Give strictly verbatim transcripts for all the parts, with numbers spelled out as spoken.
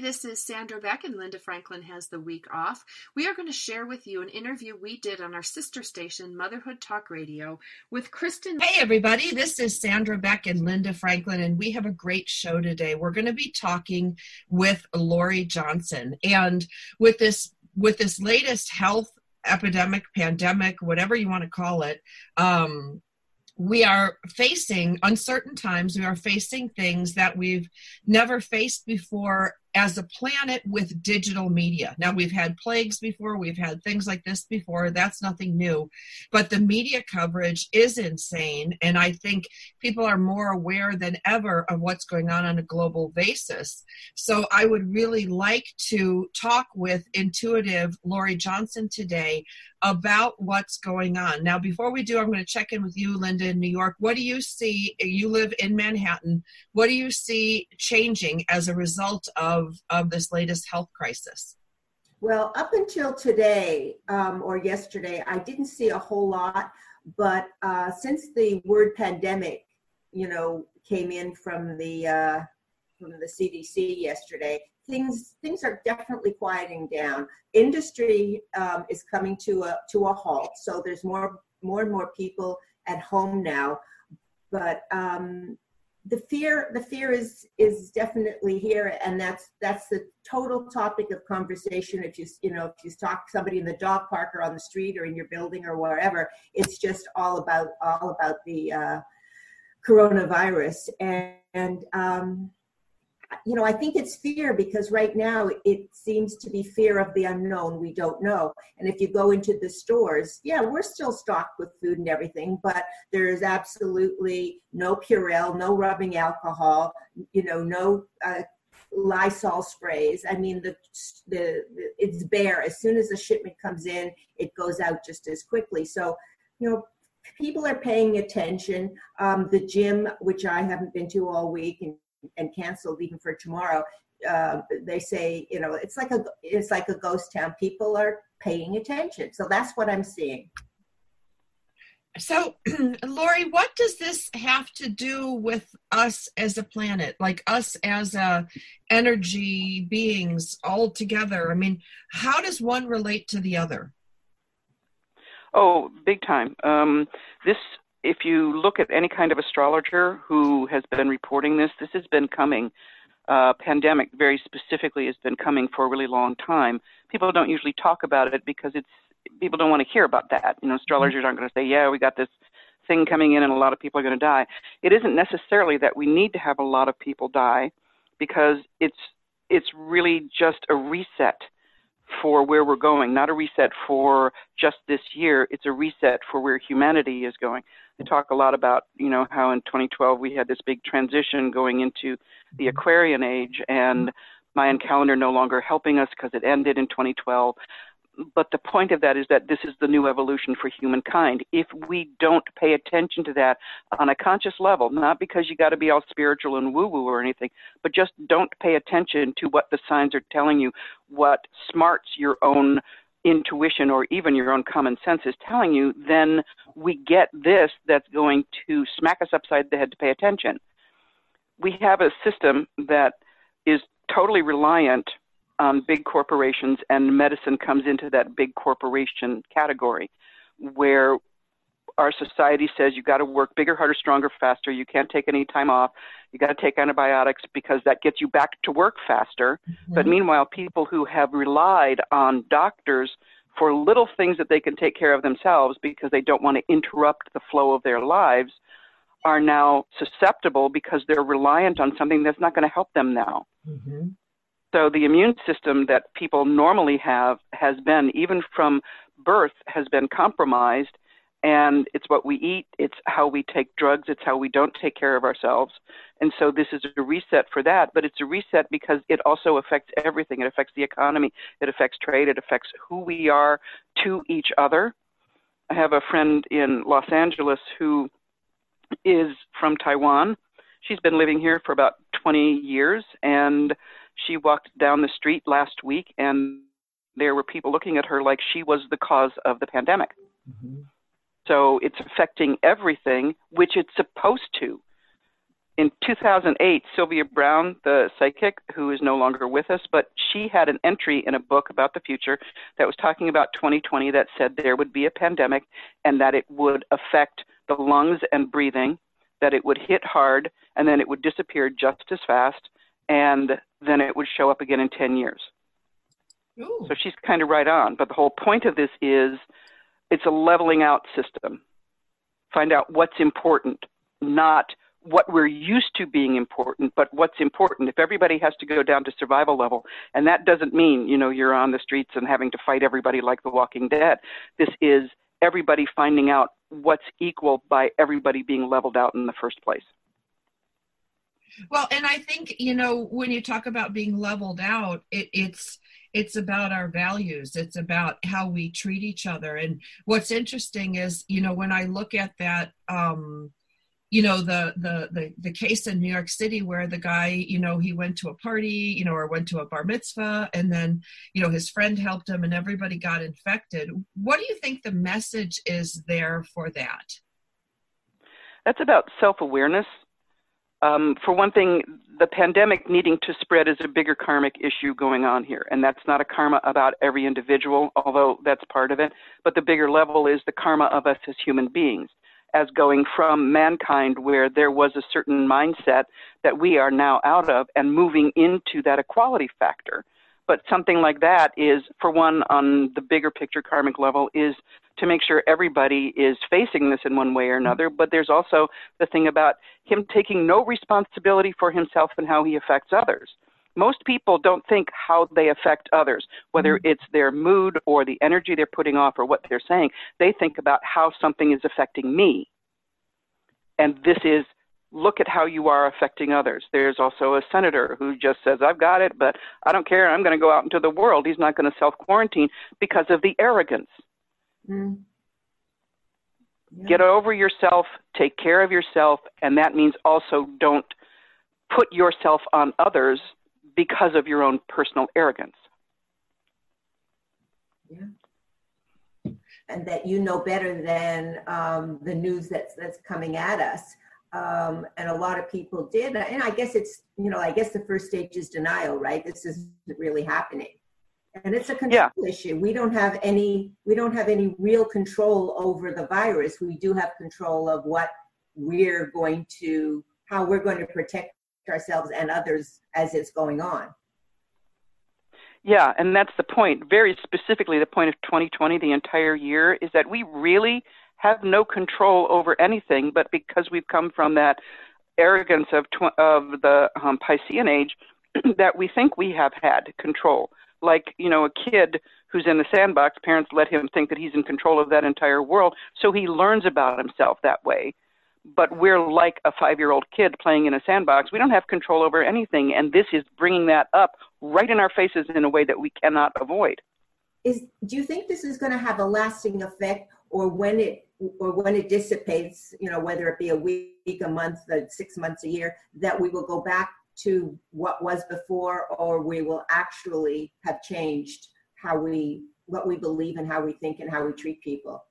This is Sandra Beck, and Linda Franklin has the week off. We are going to share with you an interview we did on our sister station, Motherhood Talk Radio, with Kristen. Hey, everybody. This is Sandra Beck and Linda Franklin, and we have a great show today. We're going to be talking with Laurie Johnson. And with this, with this latest health epidemic, pandemic, whatever you want to call it, um, we are facing uncertain times. We are facing things that we've never faced before as a planet with digital media. Now, we've had plagues before. We've had things like this before. That's nothing new. But the media coverage is insane. And I think people are more aware than ever of what's going on on a global basis. So I would really like to talk with intuitive Laurie Johnson today about what's going on. Now, before we do, I'm going to check in with you, Linda, in New York. What do you see? You live in Manhattan. What do you see changing as a result of Of, of this latest health crisis? Well, up until today um, or yesterday, I didn't see a whole lot. But uh, since the word pandemic, you know, came in from the uh, from the C D C yesterday, things things are definitely quieting down. Industry um, is coming to a to a halt. So there's more more and more people at home now. But um, The fear, the fear is is definitely here, and that's that's the total topic of conversation. If you you know if you talk to somebody in the dog park or on the street or in your building or wherever, it's just all about all about the uh, coronavirus. And, and um, you know, I think it's fear because right now it seems to be fear of the unknown. We don't know. And if you go into the stores, yeah, we're still stocked with food and everything, but there is absolutely no Purell, no rubbing alcohol, you know, no uh, Lysol sprays. I mean, the, the it's bare. As soon as the shipment comes in, it goes out just as quickly. So, you know, people are paying attention. Um, the gym, which I haven't been to all week, and and canceled even for tomorrow. Uh, they say, you know, it's like a it's like a ghost town. People are paying attention, so that's what I'm seeing. So, Laurie, what does this have to do with us as a planet, like us as a energy beings all together? I mean, how does one relate to the other? Oh, big time. Um, this. If you look at any kind of astrologer who has been reporting this, this has been coming. Uh, pandemic very specifically has been coming for a really long time. People don't usually talk about it because it's people don't want to hear about that. You know, astrologers aren't going to say, yeah, we got this thing coming in and a lot of people are going to die. It isn't necessarily that we need to have a lot of people die because it's it's really just a reset for where we're going, not a reset for just this year. It's a reset for where humanity is going. I talk a lot about, you know, how in twenty twelve we had this big transition going into the Aquarian Age and Mayan calendar no longer helping us because it ended in twenty twelve. But the point of that is that this is the new evolution for humankind. If we don't pay attention to that on a conscious level, not because you got to be all spiritual and woo-woo or anything, but just don't pay attention to what the signs are telling you, what smarts your own intuition or even your own common sense is telling you, then we get this that's going to smack us upside the head to pay attention. We have a system that is totally reliant Um, big corporations, and medicine comes into that big corporation category where our society says you got to work bigger, harder, stronger, faster. You can't take any time off. You got to take antibiotics because that gets you back to work faster. Mm-hmm. But meanwhile, people who have relied on doctors for little things that they can take care of themselves because they don't want to interrupt the flow of their lives are now susceptible because they're reliant on something that's not going to help them now. Mm-hmm. So the immune system that people normally have has been, even from birth has been compromised, and it's what we eat, it's how we take drugs, it's how we don't take care of ourselves. And so this is a reset for that, but it's a reset because it also affects everything. It affects the economy, it affects trade, it affects who we are to each other. I have a friend in Los Angeles who is from Taiwan. She's been living here for about twenty years, and she walked down the street last week, and there were people looking at her like she was the cause of the pandemic. Mm-hmm. So it's affecting everything, which it's supposed to. In two thousand eight, Sylvia Browne, the psychic, who is no longer with us, but she had an entry in a book about the future that was talking about twenty twenty that said there would be a pandemic and that it would affect the lungs and breathing, that it would hit hard, and then it would disappear just as fast, and then it would show up again in ten years. Ooh. So she's kind of right on. But the whole point of this is it's a leveling out system. Find out what's important, not what we're used to being important, but what's important. If everybody has to go down to survival level, and that doesn't mean, you know, you're on the streets and having to fight everybody like The Walking Dead. This is everybody finding out what's equal by everybody being leveled out in the first place. Well, and I think, you know, when you talk about being leveled out, it, it's it's about our values. It's about how we treat each other. And what's interesting is, you know, when I look at that, um, you know, the, the the the case in New York City where the guy, you know, he went to a party, you know, or went to a bar mitzvah, and then, you know, his friend helped him and everybody got infected. What do you think the message is there for that? That's about self-awareness. Um, for one thing, the pandemic needing to spread is a bigger karmic issue going on here. And that's not a karma about every individual, although that's part of it. But the bigger level is the karma of us as human beings, as going from mankind where there was a certain mindset that we are now out of and moving into that equality factor. But something like that is, for one, on the bigger picture karmic level, is to make sure everybody is facing this in one way or another. But there's also the thing about him taking no responsibility for himself and how he affects others. Most people don't think how they affect others, whether it's their mood or the energy they're putting off or what they're saying. They think about how something is affecting me. And this is, look at how you are affecting others. There's also a senator who just says, I've got it, but I don't care. I'm going to go out into the world. He's not going to self-quarantine because of the arrogance. Mm. Yeah. Get over yourself, take care of yourself, and that means also don't put yourself on others because of your own personal arrogance. Yeah. And that you know better than um, the news that's that's coming at us. Um, and a lot of people did. And I guess it's, you know, I guess the first stage is denial, right? This isn't really happening. And it's a control yeah. issue. We don't have any, we don't have any real control over the virus. We do have control of what we're going to, how we're going to protect ourselves and others as it's going on. Yeah, and that's the point. Very specifically, the point of twenty twenty, the entire year, is that we really have no control over anything. But because we've come from that arrogance of tw- of the um, Piscean Age, that we think we have had control. Like, you know, a kid who's in the sandbox, parents let him think that he's in control of that entire world, so he learns about himself that way. But we're like a five-year-old kid playing in a sandbox. We don't have control over anything, and this is bringing that up right in our faces in a way that we cannot avoid. Is, do you think this is going to have a lasting effect, or when it or when it dissipates, you know, whether it be a week, a month, six months, a year, that we will go back to what was before, or we will actually have changed how we, what we believe and how we think and how we treat people?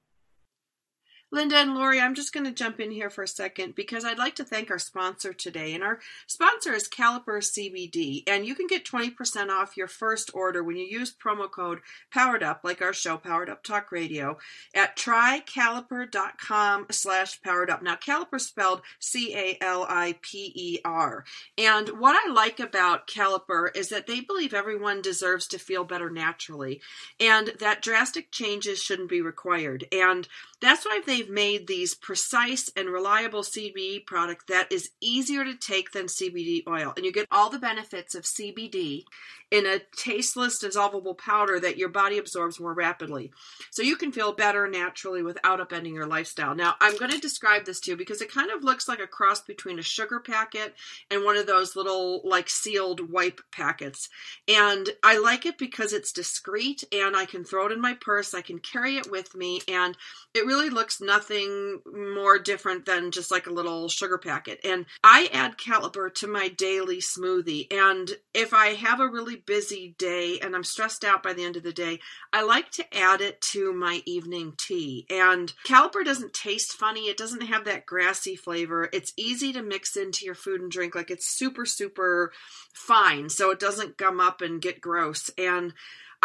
Linda and Laurie, I'm just going to jump in here for a second because I'd like to thank our sponsor today. And our sponsor is Caliper C B D. And you can get twenty percent off your first order when you use promo code Powered Up, like our show, Powered Up Talk Radio, at trycaliper.com slash Powered Up. Now, Caliper spelled C A L I P E R. And what I like about Caliper is that they believe everyone deserves to feel better naturally and that drastic changes shouldn't be required. And That's why they've made these precise and reliable C B D product that is easier to take than C B D oil. And you get all the benefits of C B D in a tasteless, dissolvable powder that your body absorbs more rapidly. So you can feel better naturally without upending your lifestyle. Now, I'm going to describe this to you because it kind of looks like a cross between a sugar packet and one of those little, like, sealed wipe packets. And I like it because it's discreet and I can throw it in my purse. I can carry it with me. And it really looks nothing more different than just like a little sugar packet. And I add Caliper to my daily smoothie. And if I have a really busy day and I'm stressed out by the end of the day, I like to add it to my evening tea. And Caliper doesn't taste funny. It doesn't have that grassy flavor. It's easy to mix into your food and drink. Like, it's super, super fine. So it doesn't gum up and get gross. And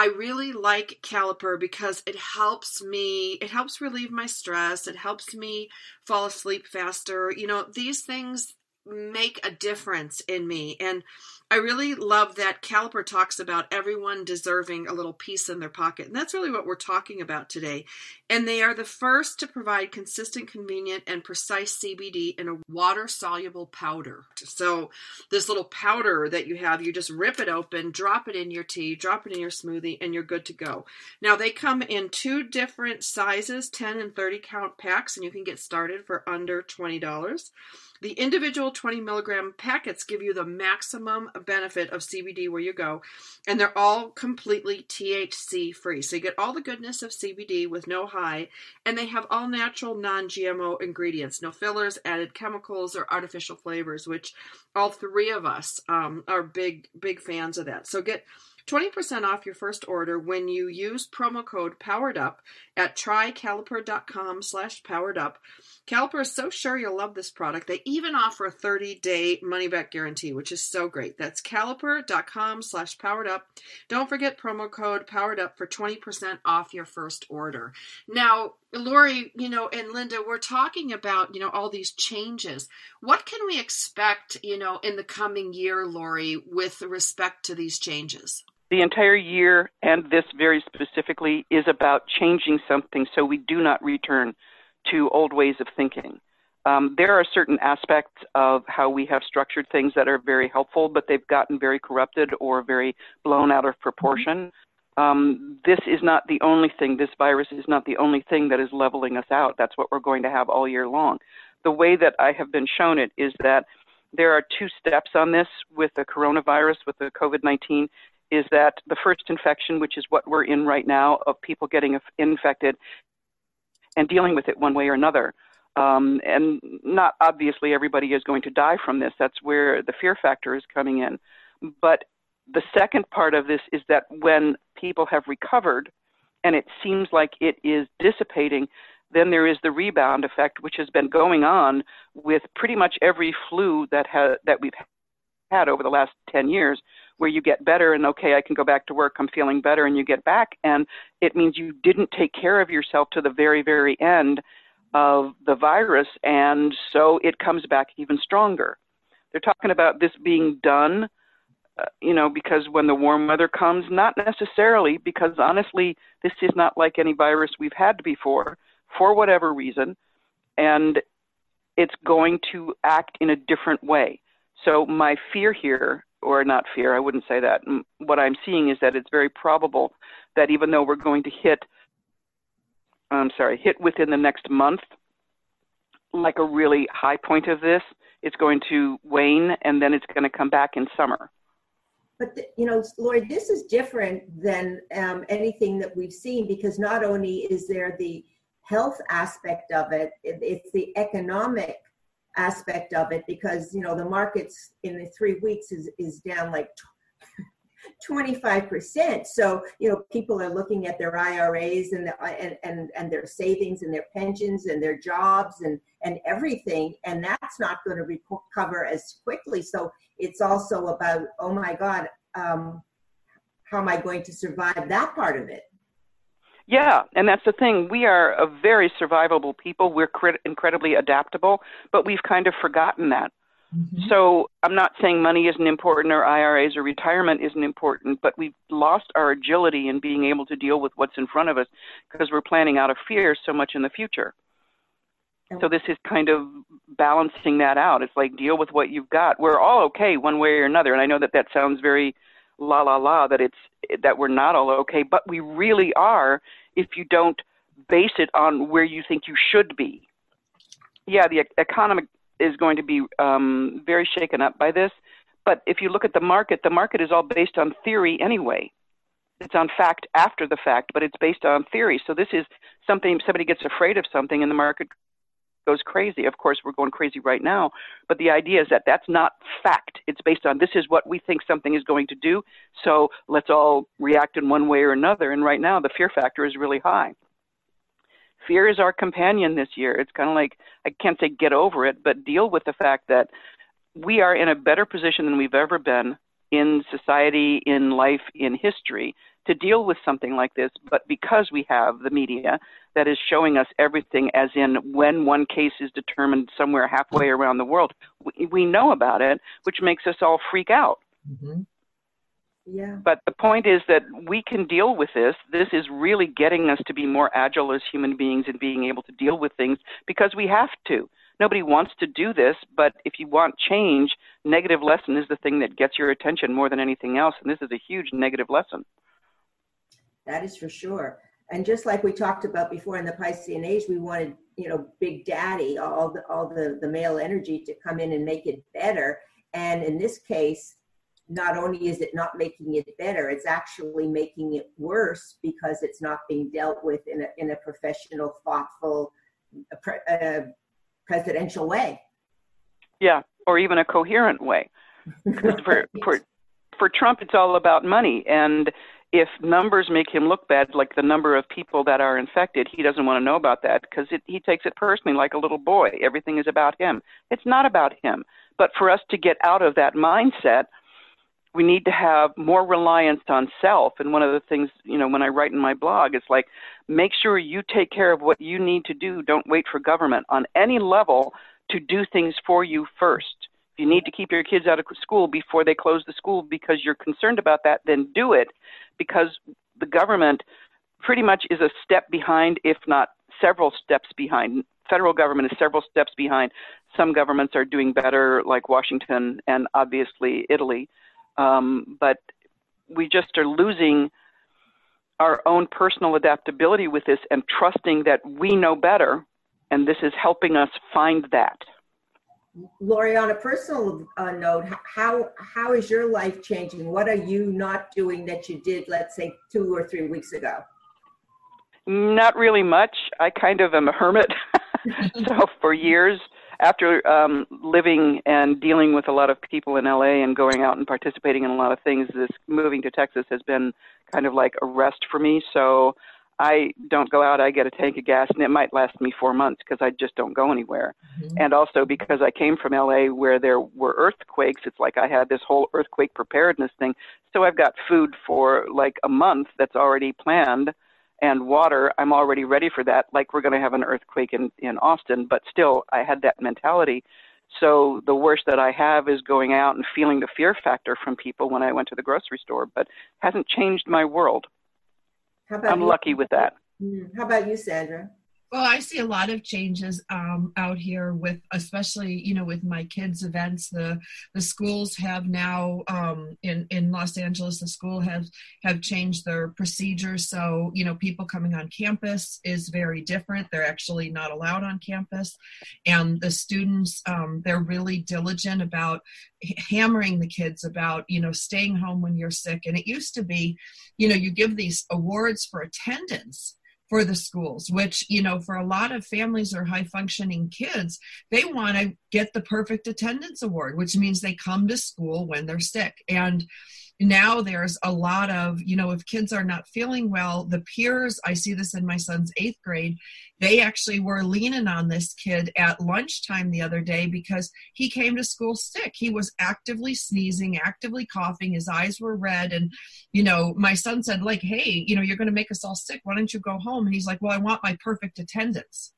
I really like Caliper because it helps me, it helps relieve my stress. It helps me fall asleep faster. You know, these things make a difference in me. And I really love that Caliper talks about everyone deserving a little piece in their pocket. And that's really what we're talking about today. And they are the first to provide consistent, convenient, and precise C B D in a water-soluble powder. So this little powder that you have, you just rip it open, drop it in your tea, drop it in your smoothie, and you're good to go. Now, they come in two different sizes, ten and thirty count packs, and you can get started for under twenty dollars. The individual twenty milligram packets give you the maximum benefit of C B D where you go, and they're all completely T H C free. So you get all the goodness of C B D with no high, and they have all natural non G M O ingredients, no fillers, added chemicals, or artificial flavors, which all three of us um, are big, big fans of that. So get twenty percent off your first order when you use promo code POWEREDUP at trycaliper.com slash poweredup. Caliper is so sure you'll love this product, they even offer a thirty day money-back guarantee, which is so great. That's caliper.com slash poweredup. Don't forget promo code POWEREDUP for twenty percent off your first order. Now, Laurie, you know, and Linda, we're talking about, you know, all these changes. What can we expect, you know, in the coming year, Laurie, with respect to these changes? The entire year, and this very specifically, is about changing something so we do not return to old ways of thinking. Um, there are certain aspects of how we have structured things that are very helpful, but they've gotten very corrupted or very blown out of proportion. Um, this is not the only thing. This virus is not the only thing that is leveling us out. That's what we're going to have all year long. The way that I have been shown it is that there are two steps on this with the coronavirus, with the COVID nineteen, is that the first infection, which is what we're in right now, of people getting infected and dealing with it one way or another. Um, and not obviously everybody is going to die from this. That's where the fear factor is coming in. But the second part of this is that when people have recovered and it seems like it is dissipating, then there is the rebound effect, which has been going on with pretty much every flu that ha- that we've had over the last ten years, where you get better and, okay, I can go back to work, I'm feeling better, and you get back, and it means you didn't take care of yourself to the very, very end of the virus, and so it comes back even stronger. They're talking about this being done, uh, you know, because when the warm weather comes, not necessarily, because honestly, this is not like any virus we've had before, for whatever reason, and it's going to act in a different way. So my fear here, or not fear, I wouldn't say that. What I'm seeing is that it's very probable that even though we're going to hit, I'm sorry, hit within the next month, like a really high point of this, it's going to wane and then it's going to come back in summer. But, the, you know, Laurie, this is different than um, anything that we've seen, because not only is there the health aspect of it, it it's the economic aspect of it, because, you know, the markets in the three weeks is, is down like twenty-five percent. So, you know, people are looking at their I R As and, the, and, and, and their savings and their pensions and their jobs and, and everything. And that's not going to recover as quickly. So it's also about, oh my God, um, how am I going to survive that part of it? Yeah, and that's the thing. We are a very survivable people. We're crit- incredibly adaptable, but we've kind of forgotten that. Mm-hmm. So I'm not saying money isn't important or I R As or retirement isn't important, but we've lost our agility in being able to deal with what's in front of us because we're planning out of fear so much in the future. Okay. So this is kind of balancing that out. It's like, deal with what you've got. We're all okay one way or another. And I know that that sounds very la, la, la, that it's that we're not all okay, but we really are if you don't base it on where you think you should be. Yeah, the economic is going to be um, very shaken up by this. But if you look at the market, the market is all based on theory anyway. It's on fact after the fact, but it's based on theory. So this is something, somebody gets afraid of something and the market goes crazy. Of course, we're going crazy right now. But the idea is that that's not fact. It's based on this is what we think something is going to do. So let's all react in one way or another. And right now, the fear factor is really high. Fear is our companion this year. It's kind of like, I can't say get over it, but deal with the fact that we are in a better position than we've ever been in society, in life, in history, to deal with something like this. But because we have the media that is showing us everything, as in when one case is determined somewhere halfway around the world, we, we know about it, which makes us all freak out. Mm-hmm. Yeah. But the point is that we can deal with this. This is really getting us to be more agile as human beings and being able to deal with things because we have to. Nobody wants to do this, but if you want change, negative lesson is the thing that gets your attention more than anything else. And this is a huge negative lesson. That is for sure. And just like we talked about before in the Piscean Age, we wanted, you know, Big Daddy, all the, all the, the male energy to come in and make it better. And in this case, not only is it not making it better, it's actually making it worse because it's not being dealt with in a in a professional, thoughtful, uh, presidential way. Yeah, or even a coherent way. For, for for Trump, it's all about money. And if numbers make him look bad, like the number of people that are infected, he doesn't want to know about that because it, he takes it personally like a little boy. Everything is about him. It's not about him. But for us to get out of that mindset, we need to have more reliance on self. And one of the things, you know, when I write in my blog, it's like, make sure you take care of what you need to do. Don't wait for government on any level to do things for you first. If you need to keep your kids out of school before they close the school because you're concerned about that, then do it, because the government pretty much is a step behind, if not several steps behind. Federal government is several steps behind. Some governments are doing better, like Washington and obviously Italy. Um, but we just are losing our own personal adaptability with this and trusting that we know better, and this is helping us find that. Laurie, on a personal uh, note, how how is your life changing? What are you not doing that you did, let's say, two or three weeks ago? Not really much. I kind of am a hermit. So for years, after um, living and dealing with a lot of people in L A and going out and participating in a lot of things, this moving to Texas has been kind of like a rest for me. So I don't go out. I get a tank of gas, and it might last me four months because I just don't go anywhere. Mm-hmm. And also because I came from L A where there were earthquakes, it's like I had this whole earthquake preparedness thing. So I've got food for like a month that's already planned, and water, I'm already ready for that, like we're going to have an earthquake in, in Austin, but still, I had that mentality. So the worst that I have is going out and feeling the fear factor from people when I went to the grocery store, but hasn't changed my world. How about I'm you? Lucky with that. How about you, Sandra? Well, I see a lot of changes um, out here with, especially, you know, with my kids' events. The the schools have now um, in in Los Angeles, the school has have changed their procedures. So, you know, people coming on campus is very different. They're actually not allowed on campus, and the students um, they're really diligent about hammering the kids about, you know, staying home when you're sick. And it used to be, you know, you give these awards for attendance for the schools, which, you know, for a lot of families or high functioning kids, they want to get the perfect attendance award, which means they come to school when they're sick. And now there's a lot of, you know, if kids are not feeling well, the peers, I see this in my son's eighth grade, they actually were leaning on this kid at lunchtime the other day because he came to school sick. He was actively sneezing, actively coughing. His eyes were red. And, you know, my son said, like, hey, you know, you're going to make us all sick. Why don't you go home? And he's like, well, I want my perfect attendance.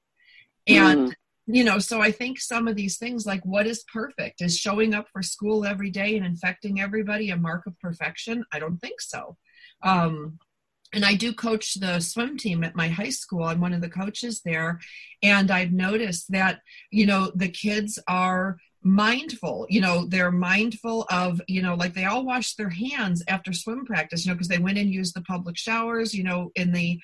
And, mm. you know, so I think some of these things, like what is perfect? Is showing up for school every day and infecting everybody a mark of perfection? I don't think so. Um, and I do coach the swim team at my high school. I'm one of the coaches there. And I've noticed that, you know, the kids are mindful, you know, they're mindful of, you know, like they all wash their hands after swim practice, you know, because they went and used the public showers, you know, in the,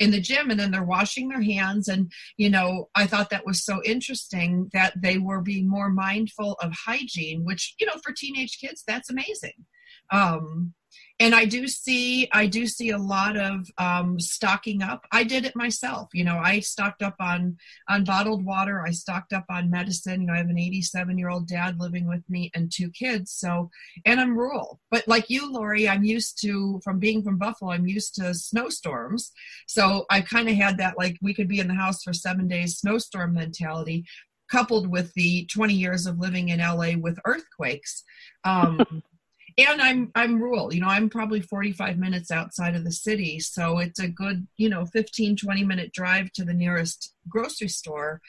in the gym, and then they're washing their hands. And, you know, I thought that was so interesting that they were being more mindful of hygiene, which, you know, for teenage kids, that's amazing. Um, And I do see, I do see a lot of um, stocking up. I did it myself. You know, I stocked up on, on bottled water. I stocked up on medicine. You know, I have an eighty-seven year old dad living with me and two kids. So, and I'm rural, but like you, Laurie, I'm used to, from being from Buffalo, I'm used to snowstorms. So I kind of had that, like, we could be in the house for seven days snowstorm mentality, coupled with the twenty years of living in L A with earthquakes. Um, And I'm I'm rural, you know, I'm probably forty-five minutes outside of the city. So it's a good, you know, fifteen, twenty minute drive to the nearest grocery store.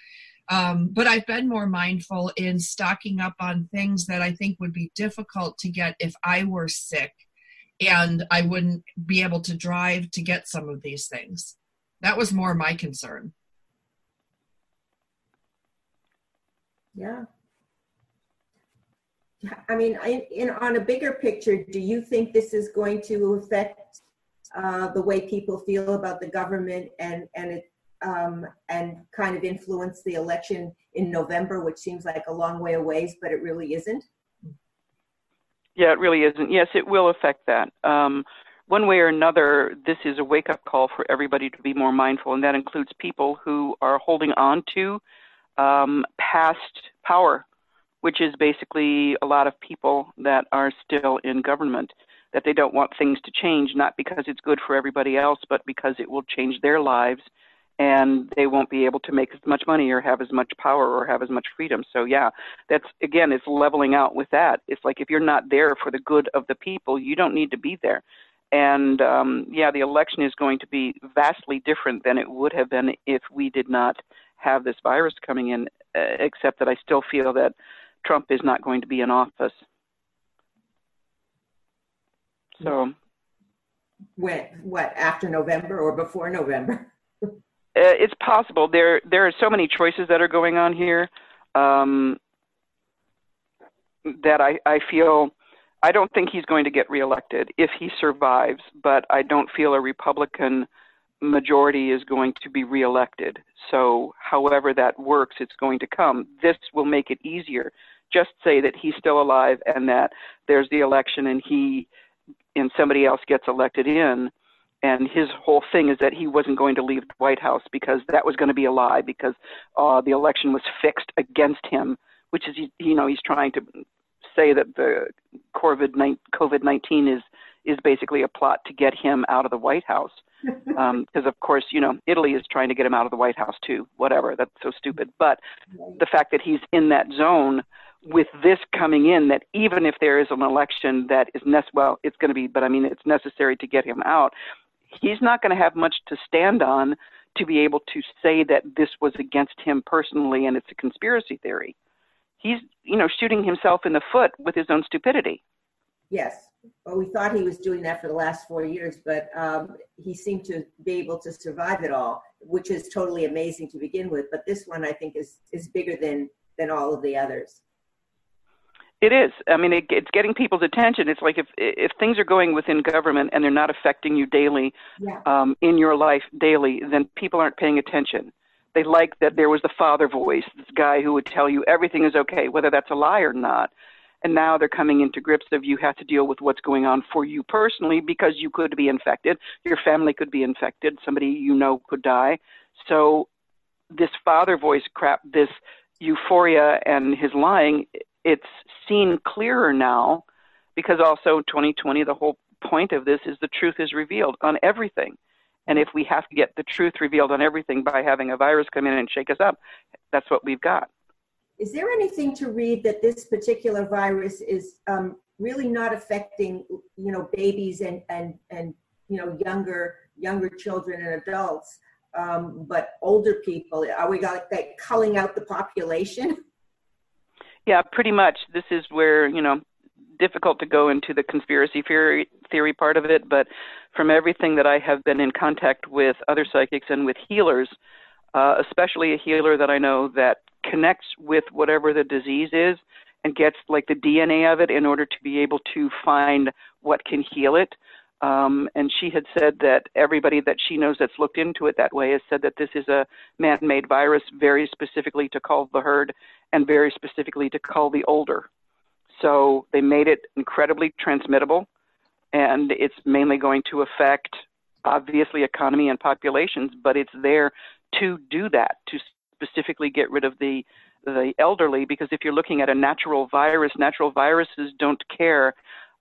Um, but I've been more mindful in stocking up on things that I think would be difficult to get if I were sick and I wouldn't be able to drive to get some of these things. That was more my concern. Yeah. I mean, in, in, on a bigger picture, do you think this is going to affect uh, the way people feel about the government and and it, um, and kind of influence the election in November, which seems like a long way away, but it really isn't? Yeah, it really isn't. Yes, it will affect that. Um, one way or another, this is a wake-up call for everybody to be more mindful, and that includes people who are holding on to um, past power, which is basically a lot of people that are still in government, that they don't want things to change, not because it's good for everybody else, but because it will change their lives and they won't be able to make as much money or have as much power or have as much freedom. So yeah, that's, again, it's leveling out with that. It's like, if you're not there for the good of the people, you don't need to be there. And um, yeah, the election is going to be vastly different than it would have been if we did not have this virus coming in, uh, except that I still feel that Trump is not going to be in office. So. When, what, after November or before November? uh, it's possible. There there are so many choices that are going on here um, that I, I feel, I don't think he's going to get reelected if he survives, but I don't feel a Republican majority is going to be reelected. So however that works, it's going to come. This will make it easier. Just say that he's still alive and that there's the election and he and somebody else gets elected in. And his whole thing is that he wasn't going to leave the White House because that was going to be a lie, because uh, the election was fixed against him, which is, you know, he's trying to say that the COVID nineteen is is basically a plot to get him out of the White House. Because, um, of course, you know, Italy is trying to get him out of the White House, too. Whatever. That's so stupid. But the fact that he's in that zone with this coming in, that even if there is an election that is necessary, well, it's going to be, but I mean, it's necessary to get him out. He's not going to have much to stand on to be able to say that this was against him personally and it's a conspiracy theory. He's, you know, shooting himself in the foot with his own stupidity. Yes. Well, we thought he was doing that for the last four years, but um, he seemed to be able to survive it all, which is totally amazing to begin with. But this one, I think, is is bigger than, than all of the others. It is. I mean, it, it's getting people's attention. It's like if if things are going within government and they're not affecting you daily, yeah. um, in your life daily, then people aren't paying attention. They like that there was the father voice, this guy who would tell you everything is okay, whether that's a lie or not. And now they're coming into grips of you have to deal with what's going on for you personally, because you could be infected, your family could be infected, somebody you know could die. So this father voice crap, this euphoria and his lying, it's seen clearer now, because also twenty twenty, the whole point of this is the truth is revealed on everything. And if we have to get the truth revealed on everything by having a virus come in and shake us up, that's what we've got. Is there anything to read that this particular virus is um, really not affecting, you know, babies and, and, and you know, younger younger children and adults, um, but older people? Are we like that culling out the population? Yeah, pretty much. This is where, you know, difficult to go into the conspiracy theory, theory part of it, but from everything that I have been in contact with other psychics and with healers, uh, especially a healer that I know that connects with whatever the disease is and gets like the D N A of it in order to be able to find what can heal it. Um, and she had said that everybody that she knows that's looked into it that way has said that this is a man-made virus, very specifically to cull the herd and very specifically to cull the older. So they made it incredibly transmittable, and it's mainly going to affect, obviously, economy and populations, but it's there to do that, to specifically get rid of the the elderly, because if you're looking at a natural virus, natural viruses don't care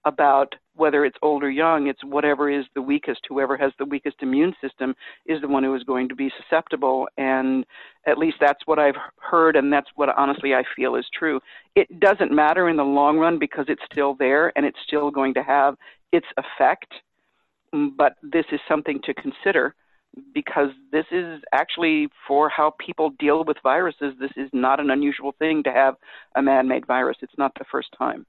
about whether it's old or young. It's whatever is the weakest. Whoever has the weakest immune system is the one who is going to be susceptible, and at least that's what I've heard, and that's what honestly I feel is true. It doesn't matter in the long run because it's still there and it's still going to have its effect, but this is something to consider because this is actually for how people deal with viruses. This is not an unusual thing to have a man-made virus. It's not the first time.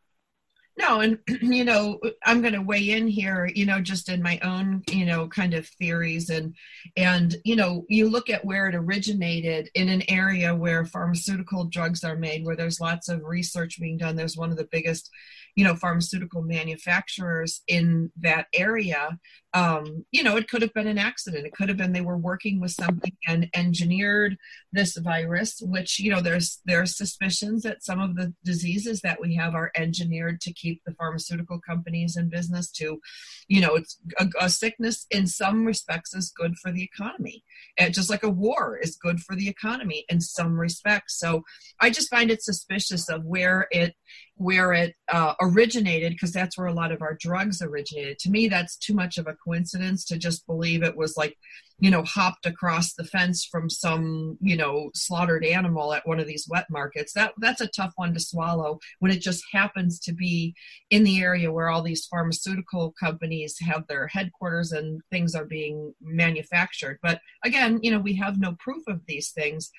No, and, you know, I'm going to weigh in here, you know, just in my own, you know, kind of theories. And, and you know, you look at where it originated in an area where pharmaceutical drugs are made, where there's lots of research being done. There's one of the biggest, you know, pharmaceutical manufacturers in that area. Um, you know, it could have been an accident. It could have been they were working with something and engineered this virus, which, you know, there's there's suspicions that some of the diseases that we have are engineered to keep the pharmaceutical companies in business. To, you know, it's a, a sickness in some respects is good for the economy. And just like a war is good for the economy in some respects. So I just find it suspicious of where it where it uh, originated, because that's where a lot of our drugs originated. To me, that's too much of a coincidence to just believe it was like, you know, hopped across the fence from some, you know, slaughtered animal at one of these wet markets. That that's a tough one to swallow when it just happens to be in the area where all these pharmaceutical companies have their headquarters and things are being manufactured. But again, you know, we have no proof of these things.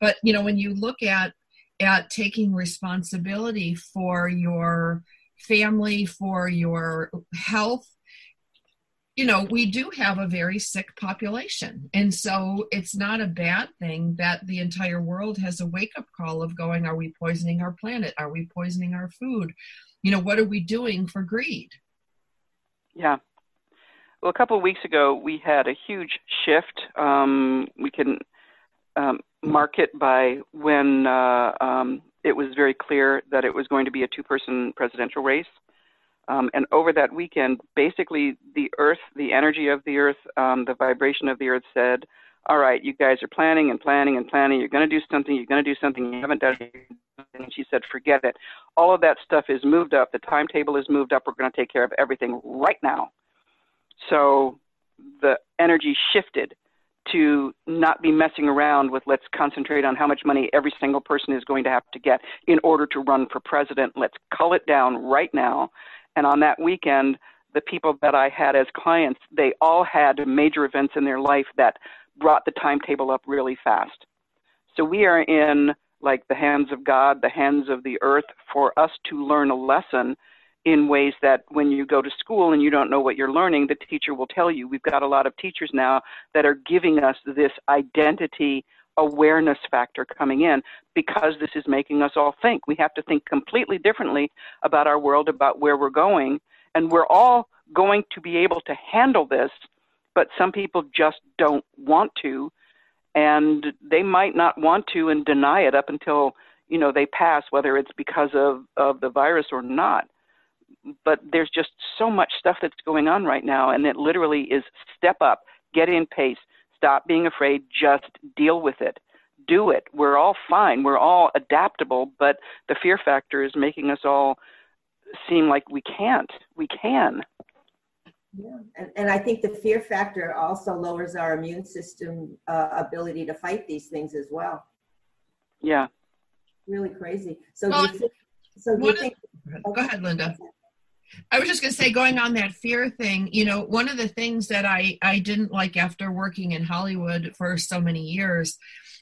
But, you know, when you look at at taking responsibility for your family, for your health, you know, we do have a very sick population. And so it's not a bad thing that the entire world has a wake-up call of going, are we poisoning our planet? Are we poisoning our food? You know, what are we doing for greed? Yeah. Well, a couple of weeks ago, we had a huge shift. Um, we can... Um, mark it by when uh, um, it was very clear that it was going to be a two-person presidential race. Um, and over that weekend, basically the earth, the energy of the earth, um, the vibration of the earth said, all right, you guys are planning and planning and planning. You're going to do something. You're going to do something. You haven't done it. And she said, forget it. All of that stuff is moved up. The timetable is moved up. We're going to take care of everything right now. So the energy shifted to not be messing around with, let's concentrate on how much money every single person is going to have to get in order to run for president. Let's cull it down right now. And on that weekend, the people that I had as clients, they all had major events in their life that brought the timetable up really fast. So we are in like the hands of God, the hands of the earth, for us to learn a lesson in ways that when you go to school and you don't know what you're learning, the teacher will tell you. We've got a lot of teachers now that are giving us this identity awareness factor coming in because this is making us all think. We have to think completely differently about our world, about where we're going, and we're all going to be able to handle this, but some people just don't want to, and they might not want to and deny it up until, you know, they pass, whether it's because of, of the virus or not. But there's just so much stuff that's going on right now, and it literally is step up, get in pace, stop being afraid, just deal with it, do it. We're all fine. We're all adaptable, but the fear factor is making us all seem like we can't. We can. Yeah, and, and I think the fear factor also lowers our immune system uh, ability to fight these things as well. Yeah. Really crazy. So well, do you think, so do you think, go ahead, Linda. I was just going to say, going on that fear thing, you know, one of the things that I, I didn't like after working in Hollywood for so many years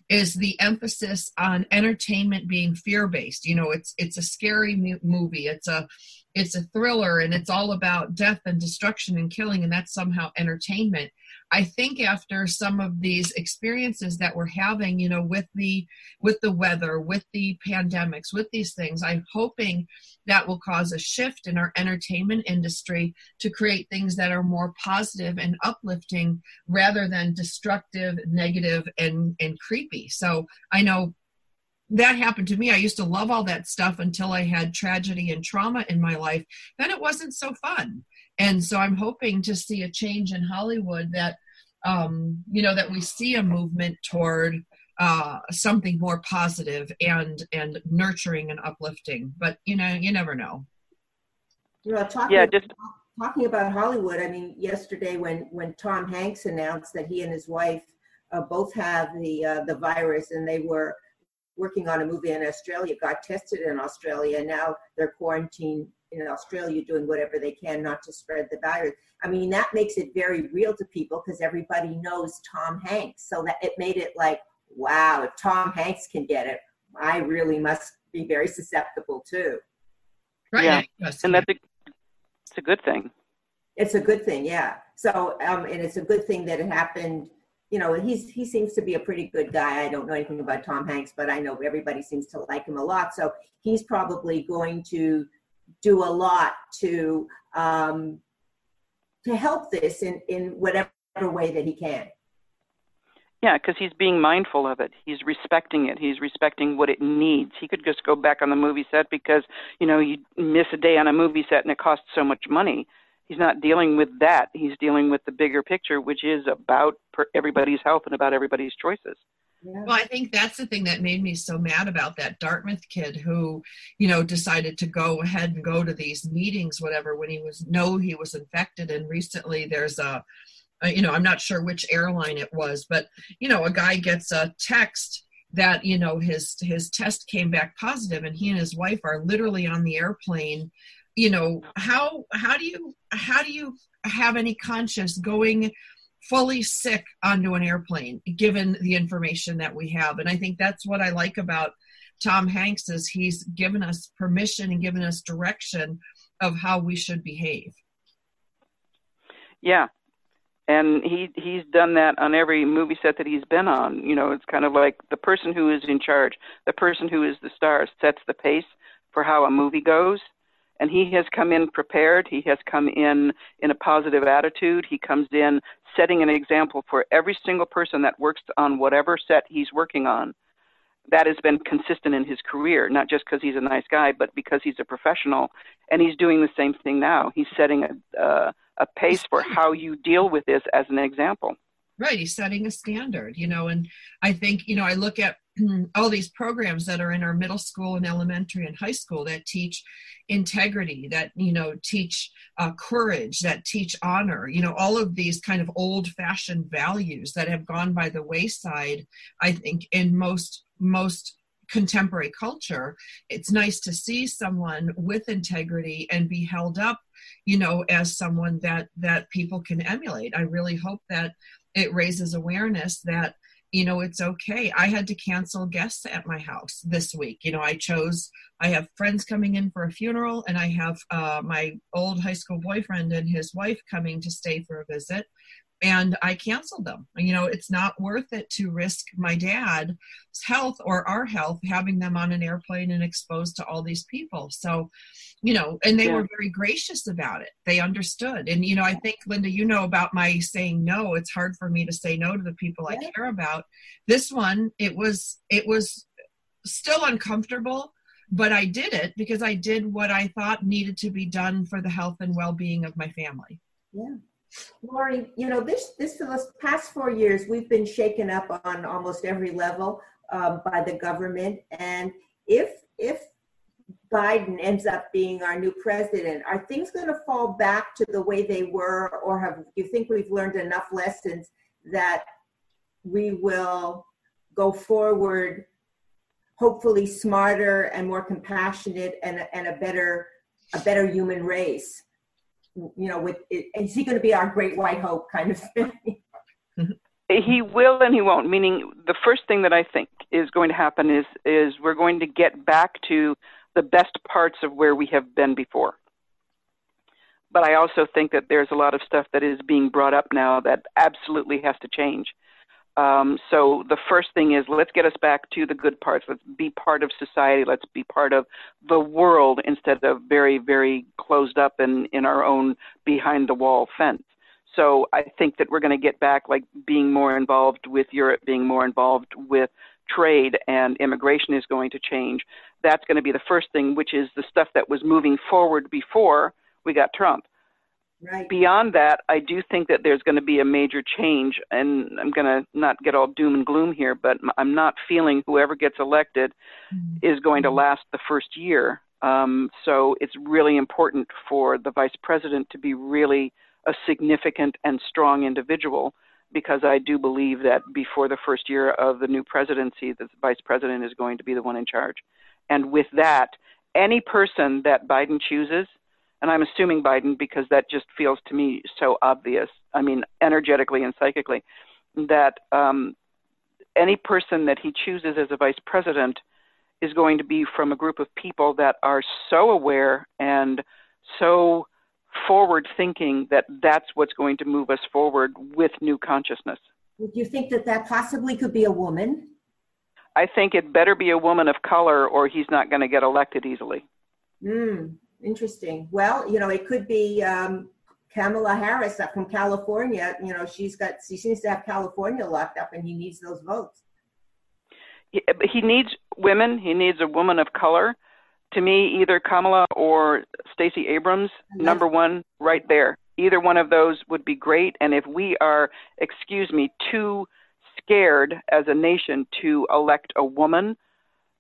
is the emphasis on entertainment being fear-based. You know, it's it's a scary movie. It's a it's a thriller, and it's all about death and destruction and killing, and that's somehow entertainment. I think after some of these experiences that we're having, you know, with the with the weather, with the pandemics, with these things, I'm hoping that will cause a shift in our entertainment industry to create things that are more positive and uplifting rather than destructive, negative, and, and creepy. So I know that happened to me. I used to love all that stuff until I had tragedy and trauma in my life. Then it wasn't so fun. And so I'm hoping to see a change in Hollywood that, um, you know, that we see a movement toward uh, something more positive and and nurturing and uplifting. But, you know, you never know. You know, talking, yeah, just... talking about Hollywood, I mean, yesterday when, when Tom Hanks announced that he and his wife uh, both have the uh, the virus, and they were working on a movie in Australia, got tested in Australia, and now they're quarantined in Australia doing whatever they can not to spread the virus. I mean, that makes it very real to people because everybody knows Tom Hanks. So that it made it like, wow, if Tom Hanks can get it, I really must be very susceptible too. Right. Yeah. And that's a, it's a good thing. It's a good thing. Yeah. So, um, and it's a good thing that it happened. You know, he's, he seems to be a pretty good guy. I don't know anything about Tom Hanks, but I know everybody seems to like him a lot. So he's probably going to do a lot to um, to help this in, in whatever way that he can. Yeah, because he's being mindful of it. He's respecting it. He's respecting what it needs. He could just go back on the movie set because, you know, you miss a day on a movie set and it costs so much money. He's not dealing with that. He's dealing with the bigger picture, which is about per- everybody's health and about everybody's choices. Yeah. Well, I think that's the thing that made me so mad about that Dartmouth kid who, you know, decided to go ahead and go to these meetings, whatever, when he was, no, he was infected. And recently there's a, a, you know, I'm not sure which airline it was, but, you know, a guy gets a text that, you know, his, his test came back positive, and he and his wife are literally on the airplane. You know, how, how do you, how do you have any conscience going fully sick onto an airplane, given the information that we have? And I think that's what I like about Tom Hanks, is he's given us permission and given us direction of how we should behave. Yeah. And he, he's done that on every movie set that he's been on. You know, it's kind of like the person who is in charge, the person who is the star, sets the pace for how a movie goes. And he has come in prepared. He has come in in a positive attitude. He comes in setting an example for every single person that works on whatever set he's working on. That has been consistent in his career, not just because he's a nice guy, but because he's a professional. And he's doing the same thing now. He's setting a, uh, a pace for how you deal with this as an example. Right. He's setting a standard, you know, and I think, you know, I look at all these programs that are in our middle school and elementary and high school that teach integrity, that, you know, teach uh, courage, that teach honor, you know, all of these kind of old fashioned values that have gone by the wayside, I think, in most, most contemporary culture. It's nice to see someone with integrity and be held up, you know, as someone that, that people can emulate. I really hope that it raises awareness that, you know, it's okay. I had to cancel guests at my house this week. You know, I chose, I have friends coming in for a funeral, and I have uh, my old high school boyfriend and his wife coming to stay for a visit, and I canceled them. You know, it's not worth it to risk my dad's health or our health, having them on an airplane and exposed to all these people. So, you know, and they yeah. were very gracious about it. They understood. And, you know, I think, Linda, you know about my saying no. It's hard for me to say no to the people yeah. I care about. This one, it was, it was still uncomfortable, but I did it because I did what I thought needed to be done for the health and well-being of my family. Yeah. Laurie, you know, this, this for the past four years, we've been shaken up on almost every level um, by the government. And if, if, Biden ends up being our new president, are things going to fall back to the way they were, or have you think we've learned enough lessons that we will go forward, hopefully smarter and more compassionate and, and a better a better human race. You know, with it, is he going to be our great white hope kind of thing? He will and he won't, meaning the first thing that I think is going to happen is is we're going to get back to the best parts of where we have been before. But I also think that there's a lot of stuff that is being brought up now that absolutely has to change. Um, so the first thing is, let's get us back to the good parts. Let's be part of society. Let's be part of the world instead of very, very closed up and in our own behind the wall fence. So I think that we're going to get back, like being more involved with Europe, being more involved with trade, and immigration is going to change. That's going to be the first thing, which is the stuff that was moving forward before we got Trump. Right. Beyond that, I do think that there's going to be a major change, and I'm going to not get all doom and gloom here, but I'm not feeling whoever gets elected mm-hmm. is going to last the first year. Um, so it's really important for the vice president to be really a significant and strong individual, because I do believe that before the first year of the new presidency, the vice president is going to be the one in charge. And with that, any person that Biden chooses, and I'm assuming Biden, because that just feels to me so obvious, I mean, energetically and psychically, that um, any person that he chooses as a vice president is going to be from a group of people that are so aware and so forward thinking that that's what's going to move us forward with new consciousness. Would you think that that possibly could be a woman? I think it better be a woman of color, or he's not going to get elected easily. Mm. Interesting. Well, you know, it could be um, Kamala Harris up from California. You know, she's got, she seems to have California locked up, and he needs those votes. He, he needs women. He needs a woman of color. To me, either Kamala or Stacey Abrams, number one, right there. Either one of those would be great. And if we are, excuse me, too scared as a nation to elect a woman,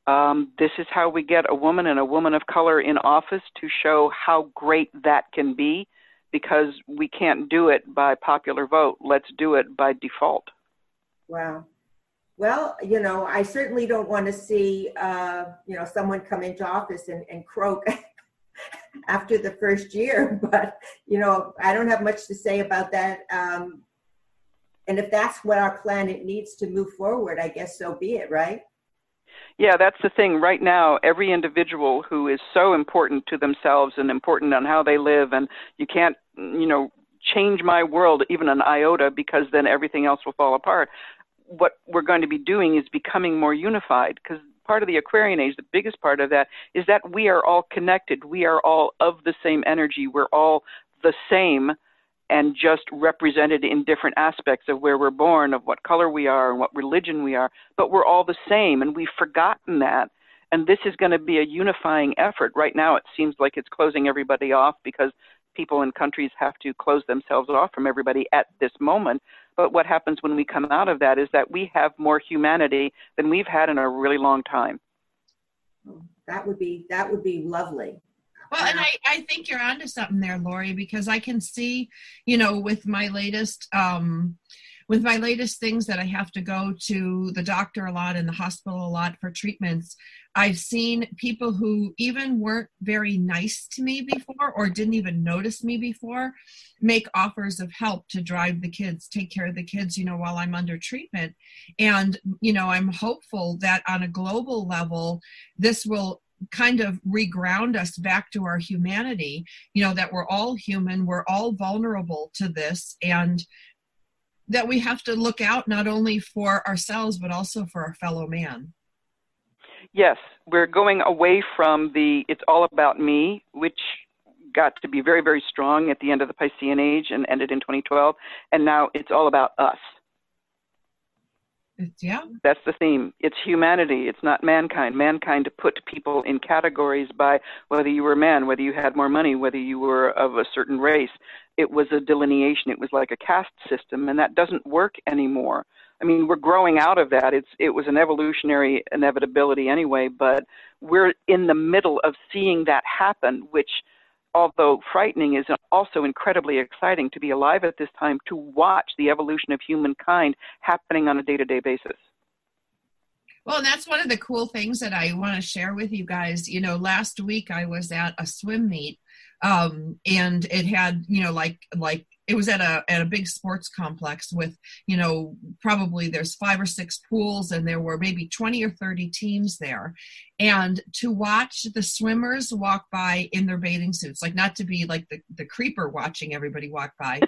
Um, this is how we get a woman and a woman of color in office to show how great that can be, because we can't do it by popular vote. Let's do it by default. Wow. Well, you know, I certainly don't want to see, uh, you know, someone come into office and, and croak after the first year, but, you know, I don't have much to say about that. Um, and if that's what our planet needs to move forward, I guess so be it, right? Yeah, that's the thing. Right now, every individual who is so important to themselves and important on how they live, and you can't, you know, change my world even an iota, because then everything else will fall apart. What we're going to be doing is becoming more unified, because part of the Aquarian Age, the biggest part of that, is that we are all connected. We are all of the same energy. We're all the same, and just represented in different aspects of where we're born, of what color we are, and what religion we are, but we're all the same, and we've forgotten that. And this is going to be a unifying effort. Right now, it seems like it's closing everybody off, because people and countries have to close themselves off from everybody at this moment. But what happens when we come out of that is that we have more humanity than we've had in a really long time. That would be, that would be lovely. Well, and I, I think you're onto something there, Laurie, because I can see, you know, with my latest, um, with my latest things that I have to go to the doctor a lot and the hospital a lot for treatments, I've seen people who even weren't very nice to me before or didn't even notice me before make offers of help to drive the kids, take care of the kids, you know, while I'm under treatment. And, you know, I'm hopeful that on a global level, this will kind of reground us back to our humanity, you know, that we're all human, we're all vulnerable to this, and that we have to look out not only for ourselves, but also for our fellow man. Yes, we're going away from the, it's all about me, which got to be very, very strong at the end of the Piscean Age and ended in twenty twelve. And now it's all about us. Yeah. That's the theme. It's humanity. It's not mankind. Mankind put people in categories by whether you were a man, whether you had more money, whether you were of a certain race. It was a delineation. It was like a caste system, and that doesn't work anymore. I mean, we're growing out of that. It's it was an evolutionary inevitability anyway, but we're in the middle of seeing that happen, which, although frightening, is also incredibly exciting to be alive at this time, to watch the evolution of humankind happening on a day-to-day basis. Well, and that's one of the cool things that I want to share with you guys. You know, last week I was at a swim meet, um, and it had, you know, like, like it was at a, at a big sports complex with, you know, probably there's five or six pools, and there were maybe twenty or thirty teams there. And to watch the swimmers walk by in their bathing suits, like, not to be like the, the creeper watching everybody walk by,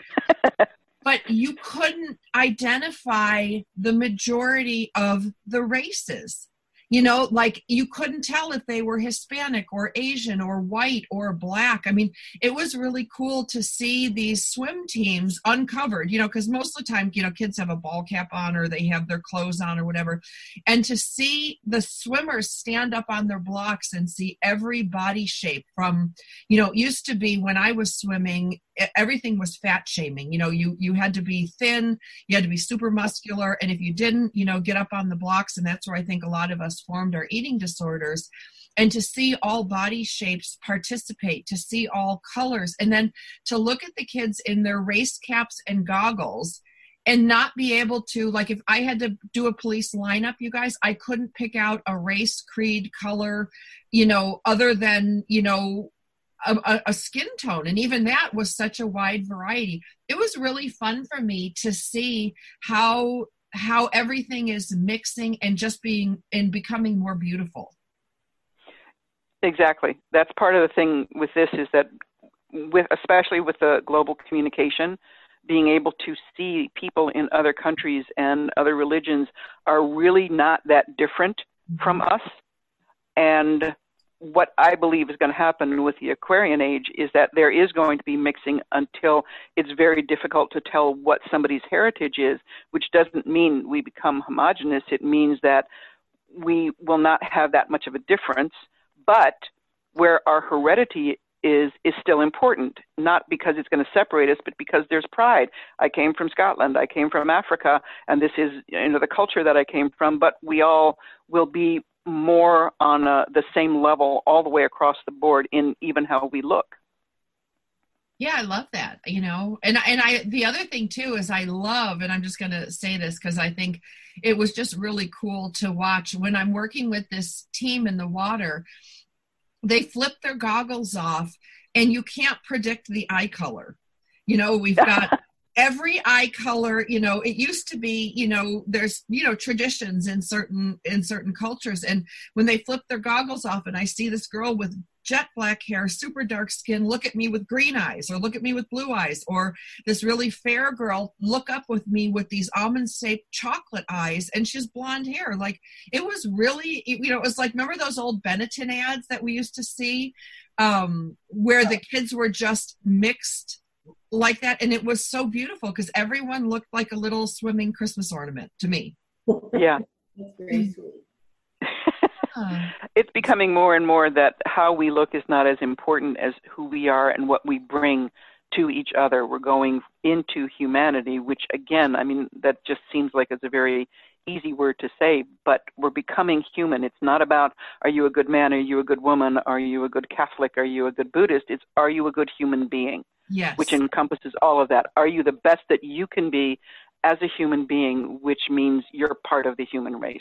but you couldn't identify the majority of the races. You know, like, you couldn't tell if they were Hispanic or Asian or white or black. I mean, it was really cool to see these swim teams uncovered, you know, because most of the time, you know, kids have a ball cap on or they have their clothes on or whatever. And to see the swimmers stand up on their blocks and see every body shape from, you know, it used to be when I was swimming, everything was fat shaming. You know, you, you had to be thin, you had to be super muscular. And if you didn't, you know, get up on the blocks. And that's where I think a lot of us formed our eating disorders. And to see all body shapes participate, to see all colors, and then to look at the kids in their race caps and goggles and not be able to, like, if I had to do a police lineup, you guys, I couldn't pick out a race, creed, color, you know, other than, you know, A, a skin tone. And even that was such a wide variety. It was really fun for me to see how how everything is mixing and just being and becoming more beautiful. Exactly. That's part of the thing with this, is that with, especially with the global communication, being able to see people in other countries and other religions are really not that different from us. And what I believe is going to happen with the Aquarian Age is that there is going to be mixing until it's very difficult to tell what somebody's heritage is, which doesn't mean we become homogenous. It means that we will not have that much of a difference, but where our heredity is, is still important, not because it's going to separate us, but because there's pride. I came from Scotland, I came from Africa, and this is, you know, the culture that I came from, but we all will be more on uh, the same level all the way across the board in even how we look. Yeah, I love that, you know. And and I the other thing too is I love, and I'm just going to say this because I think it was just really cool to watch when I'm working with this team in the water, they flip their goggles off and you can't predict the eye color. You know, we've got every eye color, you know, it used to be, you know, there's, you know, traditions in certain, in certain cultures. And when they flip their goggles off and I see this girl with jet black hair, super dark skin, look at me with green eyes, or look at me with blue eyes, or this really fair girl, look up with me with these almond-shaped chocolate eyes, and she's blonde hair. Like, it was really, you know, it was like, remember those old Benetton ads that we used to see um, where the kids were just mixed like that? And it was so beautiful because everyone looked like a little swimming Christmas ornament to me. Yeah. That's very sweet. Yeah. It's becoming more and more that how we look is not as important as who we are and what we bring to each other. We're going into humanity, which again, I mean, that just seems like it's a very easy word to say, but we're becoming human. It's not about, are you a good man? Are you a good woman? Are you a good Catholic? Are you a good Buddhist? It's, are you a good human being? Yes. Which encompasses all of that. Are you the best that you can be as a human being, which means you're part of the human race?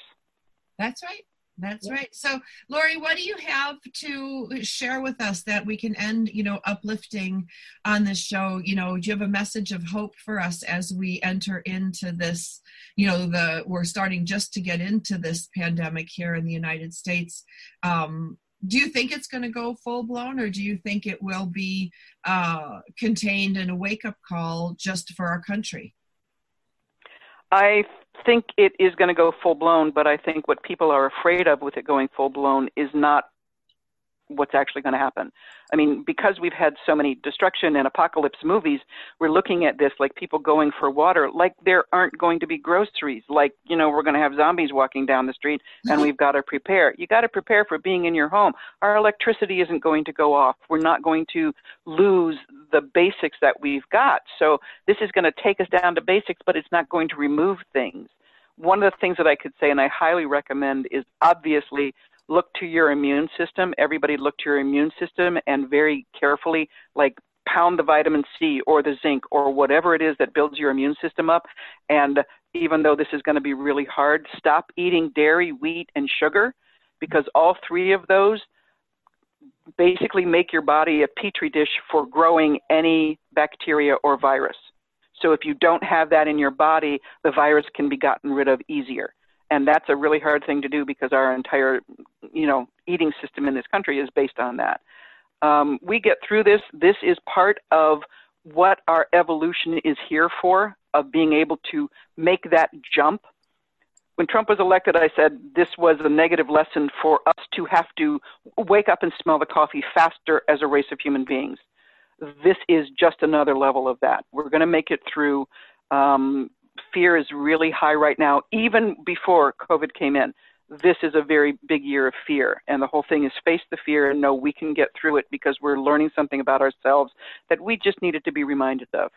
That's right. That's yeah. right. So, Laurie, what do you have to share with us that we can end, you know, uplifting on this show? You know, do you have a message of hope for us as we enter into this, you know, the we're starting just to get into this pandemic here in the United States? Um, Do you think it's going to go full blown, or do you think it will be uh, contained in a wake up call just for our country? I think it is going to go full blown, but I think what people are afraid of with it going full blown is not what's actually going to happen. I mean, because we've had so many destruction and apocalypse movies, we're looking at this like people going for water, like there aren't going to be groceries, like, you know, we're going to have zombies walking down the street and we've got to prepare. You got to prepare for being in your home. Our electricity isn't going to go off. We're not going to lose the basics that we've got. So this is going to take us down to basics, but it's not going to remove things. One of the things that I could say, and I highly recommend, is obviously look to your immune system. Everybody look to your immune system and very carefully, like, pound the vitamin C or the zinc or whatever it is that builds your immune system up, and even though this is going to be really hard, stop eating dairy, wheat, and sugar, because all three of those basically make your body a petri dish for growing any bacteria or virus. So if you don't have that in your body, the virus can be gotten rid of easier. And that's a really hard thing to do because our entire, you know, eating system in this country is based on that. Um, we get through this. This is part of what our evolution is here for, of being able to make that jump. When Trump was elected, I said this was a negative lesson for us to have to wake up and smell the coffee faster as a race of human beings. This is just another level of that. We're going to make it through. Um, fear is really high right now, even before COVID came in. This is a very big year of fear, and the whole thing is face the fear and know we can get through it because we're learning something about ourselves that we just needed to be reminded of.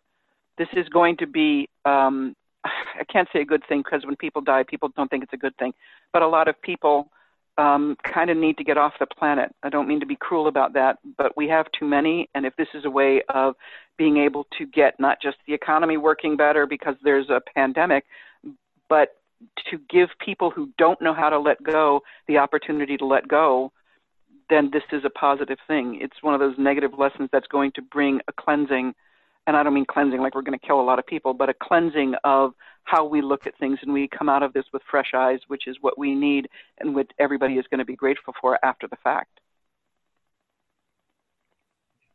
This is going to be, um, I can't say a good thing because when people die, people don't think it's a good thing, but a lot of people um, kind of need to get off the planet. I don't mean to be cruel about that, but we have too many, and if this is a way of being able to get not just the economy working better because there's a pandemic, but to give people who don't know how to let go the opportunity to let go, then this is a positive thing. It's one of those negative lessons that's going to bring a cleansing, and I don't mean cleansing like we're going to kill a lot of people, but a cleansing of how we look at things, and we come out of this with fresh eyes, which is what we need and what everybody is going to be grateful for after the fact.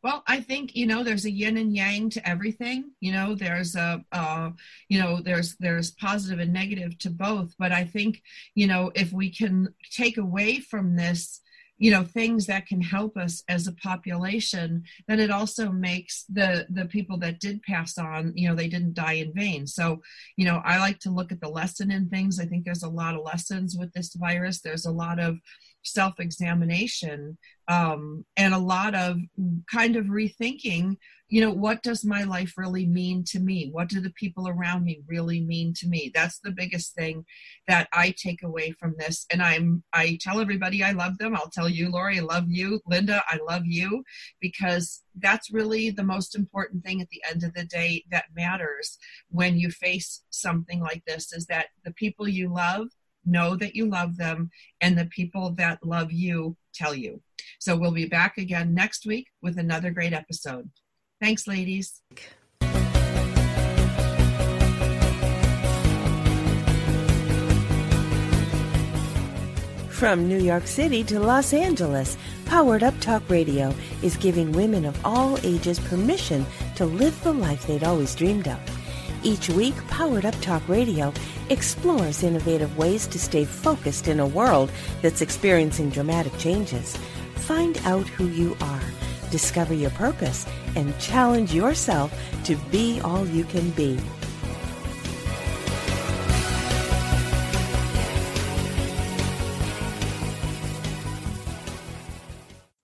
Well, I think, you know, there's a yin and yang to everything. You know, there's a, uh, you know, there's there's positive and negative to both. But I think, you know, if we can take away from this, you know, things that can help us as a population, then it also makes the, the people that did pass on, you know, they didn't die in vain. So, you know, I like to look at the lesson in things. I think there's a lot of lessons with this virus. There's a lot of self-examination, um, and a lot of kind of rethinking, you know, what does my life really mean to me? What do the people around me really mean to me? That's the biggest thing that I take away from this. And I'm, I tell everybody I love them. I'll tell you, Laurie, I love you. Linda, I love you, because that's really the most important thing at the end of the day that matters when you face something like this, is that the people you love know that you love them, and the people that love you tell you. So we'll be back again next week with another great episode. Thanks, ladies. From New York City to Los Angeles, Powered Up Talk Radio is giving women of all ages permission to live the life they'd always dreamed of. Each week, Powered Up Talk Radio explores innovative ways to stay focused in a world that's experiencing dramatic changes. Find out who you are, discover your purpose, and challenge yourself to be all you can be.